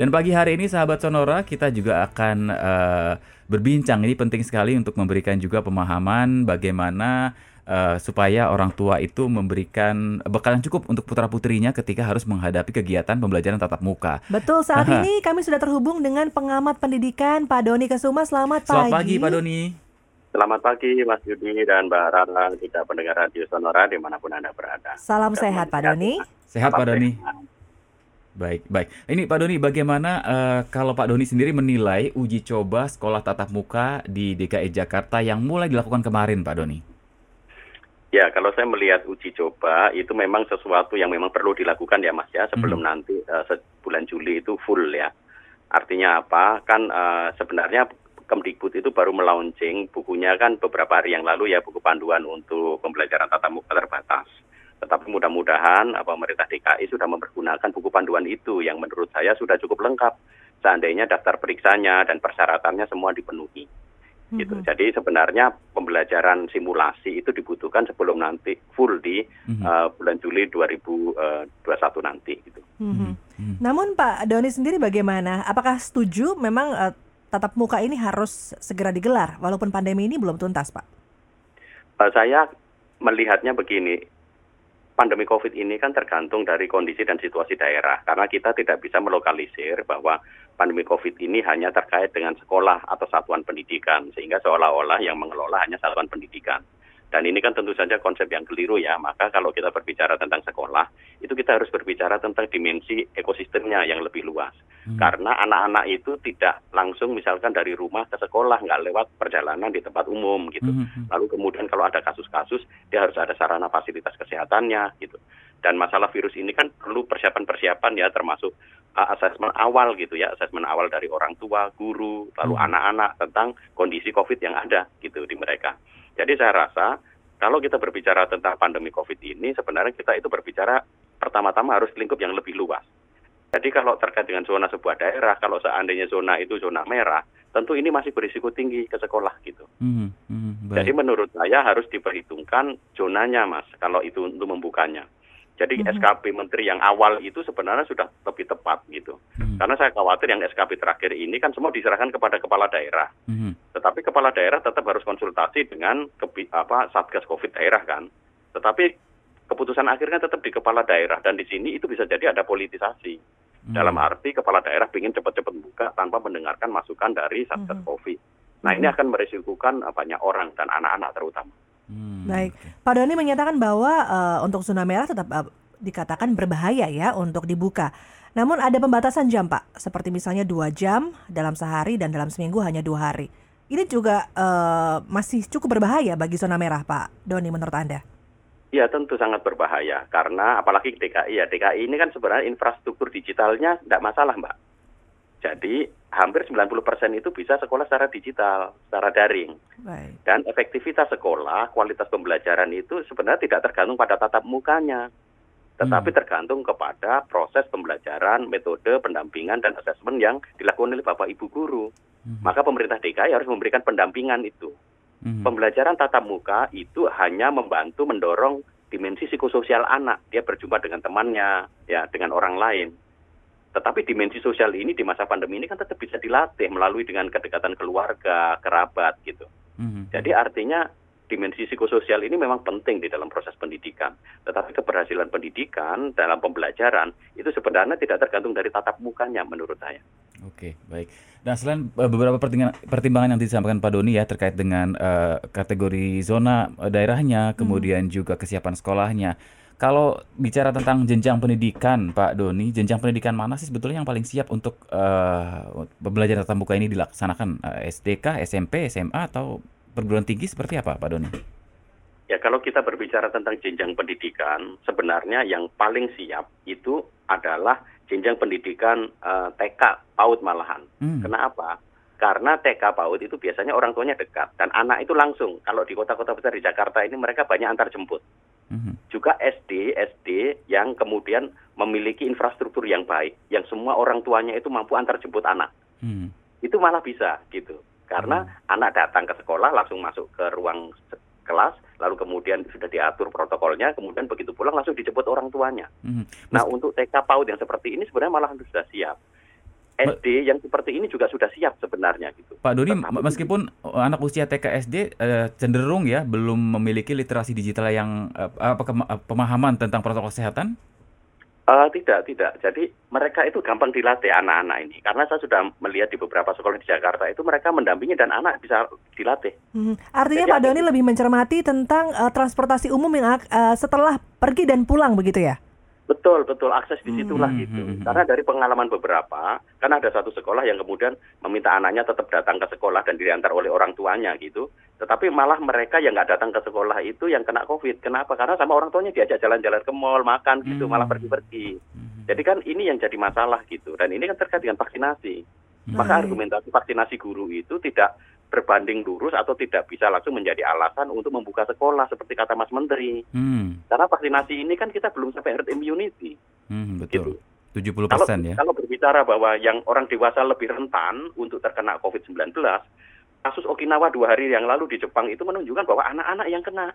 Dan pagi hari ini sahabat Sonora kita juga akan berbincang. Ini penting sekali untuk memberikan juga pemahaman bagaimana supaya orang tua itu memberikan bekal yang cukup untuk putra-putrinya ketika harus menghadapi kegiatan pembelajaran tatap muka. Betul, saat ini kami sudah terhubung dengan pengamat pendidikan Pak Doni Koesoema. Selamat pagi. Selamat pagi Pak Doni. Selamat pagi Mas Yudi dan Mbak Rara, kita pendengar Radio Sonora dimanapun Anda berada. Salam sehat Pak Doni. Sehat Pak Doni. Baik. Ini Pak Doni, bagaimana kalau Pak Doni sendiri menilai uji coba sekolah tatap muka di DKI Jakarta yang mulai dilakukan kemarin Pak Doni? Ya, kalau saya melihat uji coba itu memang sesuatu yang memang perlu dilakukan ya Mas ya, sebelum nanti bulan Juli itu full ya. Artinya apa? Kan sebenarnya Kemdikbud itu baru melaunching bukunya kan beberapa hari yang lalu ya, buku panduan untuk pembelajaran tatap muka terbatas. Tetapi mudah-mudahan pemerintah DKI sudah mempergunakan buku panduan itu yang menurut saya sudah cukup lengkap. Seandainya daftar periksanya dan persyaratannya semua dipenuhi. Gitu. Jadi sebenarnya pembelajaran simulasi itu dibutuhkan sebelum nanti full di bulan Juli 2021 nanti. Gitu. Namun Pak Doni sendiri bagaimana? Apakah setuju memang tatap muka ini harus segera digelar walaupun pandemi ini belum tuntas Pak? Saya melihatnya begini, pandemi COVID ini kan tergantung dari kondisi dan situasi daerah. Karena kita tidak bisa melokalisir bahwa pandemi COVID ini hanya terkait dengan sekolah atau satuan pendidikan, sehingga seolah-olah yang mengelola hanya satuan pendidikan. Dan ini kan tentu saja konsep yang keliru ya, maka kalau kita berbicara tentang sekolah, itu kita harus berbicara tentang dimensi ekosistemnya yang lebih luas. Karena anak-anak itu tidak langsung misalkan dari rumah ke sekolah, nggak lewat perjalanan di tempat umum gitu. Lalu kemudian kalau ada kasus-kasus, dia harus ada sarana fasilitas kesehatannya gitu. Dan masalah virus ini kan perlu persiapan-persiapan ya, termasuk asesmen awal gitu ya, asesmen awal dari orang tua, guru, lalu anak-anak tentang kondisi COVID yang ada gitu di mereka. Jadi saya rasa kalau kita berbicara tentang pandemi COVID ini, sebenarnya kita itu berbicara pertama-tama harus lingkup yang lebih luas. Jadi kalau terkait dengan zona sebuah daerah, kalau seandainya zona itu zona merah, tentu ini masih berisiko tinggi ke sekolah gitu. Jadi menurut saya harus diperhitungkan zonanya Mas, kalau itu untuk membukanya. Jadi SKP Menteri yang awal itu sebenarnya sudah lebih tepat gitu. Karena saya khawatir yang SKP terakhir ini kan semua diserahkan kepada kepala daerah. Tetapi kepala daerah tetap harus konsultasi dengan Satgas COVID daerah kan. Tetapi keputusan akhirnya tetap di kepala daerah. Dan di sini itu bisa jadi ada politisasi. Dalam arti kepala daerah ingin cepat-cepat buka tanpa mendengarkan masukan dari Satgas COVID. Nah ini akan merisikokan banyak orang dan anak-anak terutama. Baik, Pak Doni menyatakan bahwa untuk zona merah tetap dikatakan berbahaya ya untuk dibuka. Namun ada pembatasan jam Pak, seperti misalnya 2 jam dalam sehari dan dalam seminggu hanya 2 hari. Ini juga masih cukup berbahaya bagi zona merah Pak Doni menurut Anda? Ya tentu sangat berbahaya, karena apalagi DKI ya, DKI ini kan sebenarnya infrastruktur digitalnya tidak masalah Mbak. Jadi hampir 90% itu bisa sekolah secara digital, secara daring. Baik. Dan efektivitas sekolah, kualitas pembelajaran itu sebenarnya tidak tergantung pada tatap mukanya. Tetapi tergantung kepada proses pembelajaran, metode, pendampingan, dan asesmen yang dilakukan oleh Bapak Ibu Guru. Maka pemerintah DKI harus memberikan pendampingan itu. Pembelajaran tatap muka itu hanya membantu mendorong dimensi psikososial anak. Dia berjumpa dengan temannya, ya, dengan orang lain. Tetapi dimensi sosial ini di masa pandemi ini kan tetap bisa dilatih melalui dengan kedekatan keluarga, kerabat gitu. Jadi artinya dimensi psikososial ini memang penting di dalam proses pendidikan. Tetapi keberhasilan pendidikan dalam pembelajaran itu sebenarnya tidak tergantung dari tatap mukanya menurut saya. Oke, baik. Nah, selain beberapa pertimbangan yang disampaikan Pak Doni ya terkait dengan kategori zona daerahnya, kemudian juga kesiapan sekolahnya. Kalau bicara tentang jenjang pendidikan, Pak Doni, jenjang pendidikan mana sih sebetulnya yang paling siap untuk pembelajaran tatap muka ini dilaksanakan? SDK, SMP, SMA, atau perguruan tinggi seperti apa, Pak Doni? Ya, kalau kita berbicara tentang jenjang pendidikan, sebenarnya yang paling siap itu adalah jenjang pendidikan TK, PAUD malahan. Kenapa? Karena TK PAUD itu biasanya orang tuanya dekat, dan anak itu langsung. Kalau di kota-kota besar di Jakarta ini mereka banyak antar jemput. Juga SD yang kemudian memiliki infrastruktur yang baik, yang semua orang tuanya itu mampu antar jemput anak. Itu malah bisa gitu, karena anak datang ke sekolah langsung masuk ke ruang kelas, lalu kemudian sudah diatur protokolnya, kemudian begitu pulang langsung dijemput orang tuanya. Nah untuk TK PAUD yang seperti ini sebenarnya malah sudah siap. SD yang seperti ini juga sudah siap sebenarnya gitu. Pak Doni, meskipun anak usia TK SD cenderung ya belum memiliki literasi digital yang pemahaman tentang protokol kesehatan? Tidak. Jadi mereka itu gampang dilatih anak-anak ini. Karena saya sudah melihat di beberapa sekolah di Jakarta itu mereka mendampingi dan anak bisa dilatih. Artinya jadi, Pak Doni lebih mencermati tentang transportasi umum yang setelah pergi dan pulang begitu ya? Betul, akses disitulah gitu. Karena dari pengalaman beberapa, kan ada satu sekolah yang kemudian meminta anaknya tetap datang ke sekolah dan diantar oleh orang tuanya gitu. Tetapi malah mereka yang nggak datang ke sekolah itu yang kena COVID. Kenapa? Karena sama orang tuanya diajak jalan-jalan ke mall, makan gitu, malah pergi-pergi. Jadi kan ini yang jadi masalah gitu. Dan ini kan terkait dengan vaksinasi. Maka argumentasi vaksinasi guru itu tidak berbanding lurus atau tidak bisa langsung menjadi alasan untuk membuka sekolah seperti kata Mas Menteri. Karena vaksinasi ini kan kita belum sampai herd immunity. Betul. Gitu. 70% ya. Kalau berbicara bahwa yang orang dewasa lebih rentan untuk terkena COVID-19, kasus Okinawa 2 hari yang lalu di Jepang itu menunjukkan bahwa anak-anak yang kena.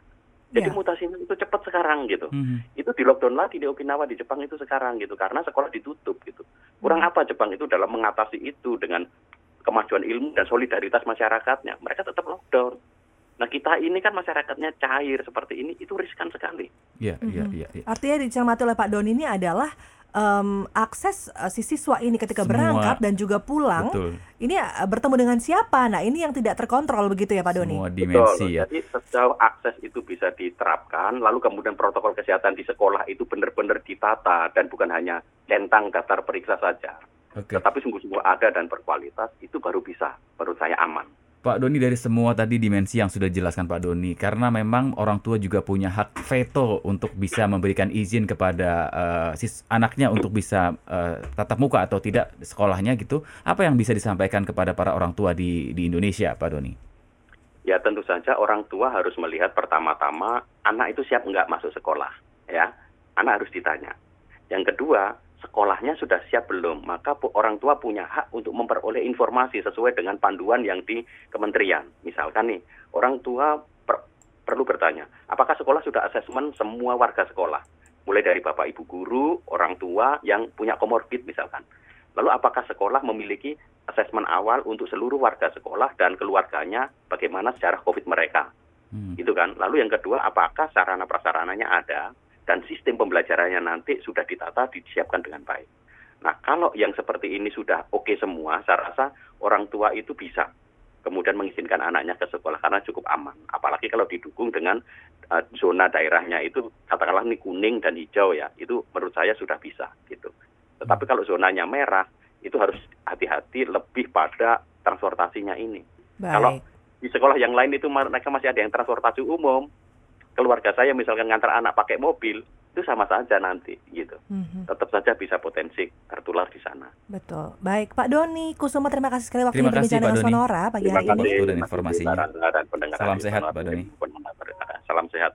Jadi mutasinya itu cepat sekarang gitu. Itu di lockdown lagi di Okinawa, di Jepang itu sekarang gitu. Karena sekolah ditutup gitu. Kurang apa Jepang itu dalam mengatasi itu dengan kemajuan ilmu dan solidaritas masyarakatnya, mereka tetap lockdown. Nah kita ini kan masyarakatnya cair seperti ini, itu riskan sekali. Iya. Artinya dicermati oleh Pak Doni ini adalah akses si siswa ini ketika berangkat dan juga pulang, ini bertemu dengan siapa? Nah ini yang tidak terkontrol begitu ya Pak Doni? Semua dimensi. Betul. Ya. Jadi sejauh akses itu bisa diterapkan, lalu kemudian protokol kesehatan di sekolah itu benar-benar ditata dan bukan hanya centang daftar periksa saja. Okay. Tetapi sungguh-sungguh ada dan berkualitas, itu baru bisa, menurut saya aman. Pak Doni, dari semua tadi dimensi yang sudah dijelaskan Pak Doni, karena memang orang tua juga punya hak veto untuk bisa memberikan izin kepada anaknya untuk bisa tatap muka atau tidak sekolahnya gitu. Apa yang bisa disampaikan kepada para orang tua di Indonesia, Pak Doni? Ya tentu saja orang tua harus melihat pertama-tama anak itu siap nggak masuk sekolah. Ya, anak harus ditanya. Yang kedua, sekolahnya sudah siap belum, maka orang tua punya hak untuk memperoleh informasi sesuai dengan panduan yang di kementerian. Misalkan nih, orang tua perlu bertanya, apakah sekolah sudah asesmen semua warga sekolah? Mulai dari bapak ibu guru, orang tua yang punya komorbid misalkan. Lalu apakah sekolah memiliki asesmen awal untuk seluruh warga sekolah dan keluarganya, bagaimana sejarah COVID mereka? Gitu kan. Lalu yang kedua, apakah sarana-prasarananya ada? Dan sistem pembelajarannya nanti sudah ditata, disiapkan dengan baik. Nah, kalau yang seperti ini sudah oke semua, saya rasa orang tua itu bisa kemudian mengizinkan anaknya ke sekolah karena cukup aman. Apalagi kalau didukung dengan zona daerahnya itu, katakanlah ini kuning dan hijau ya, itu menurut saya sudah bisa gitu. Tetapi kalau zonanya merah, itu harus hati-hati lebih pada transportasinya ini. Baik. Kalau di sekolah yang lain itu mereka masih ada yang transportasi umum, keluarga saya misalkan ngantar anak pakai mobil, itu sama saja nanti gitu. Tetap saja bisa potensi tertular di sana. Betul. Baik, Pak Doni Koesoema, terima kasih sekali waktunya berbicara dengan Sonora pagi hari ini. Terima kasih Pak Doni dan informasinya. Salam sehat Pak Doni. Salam sehat.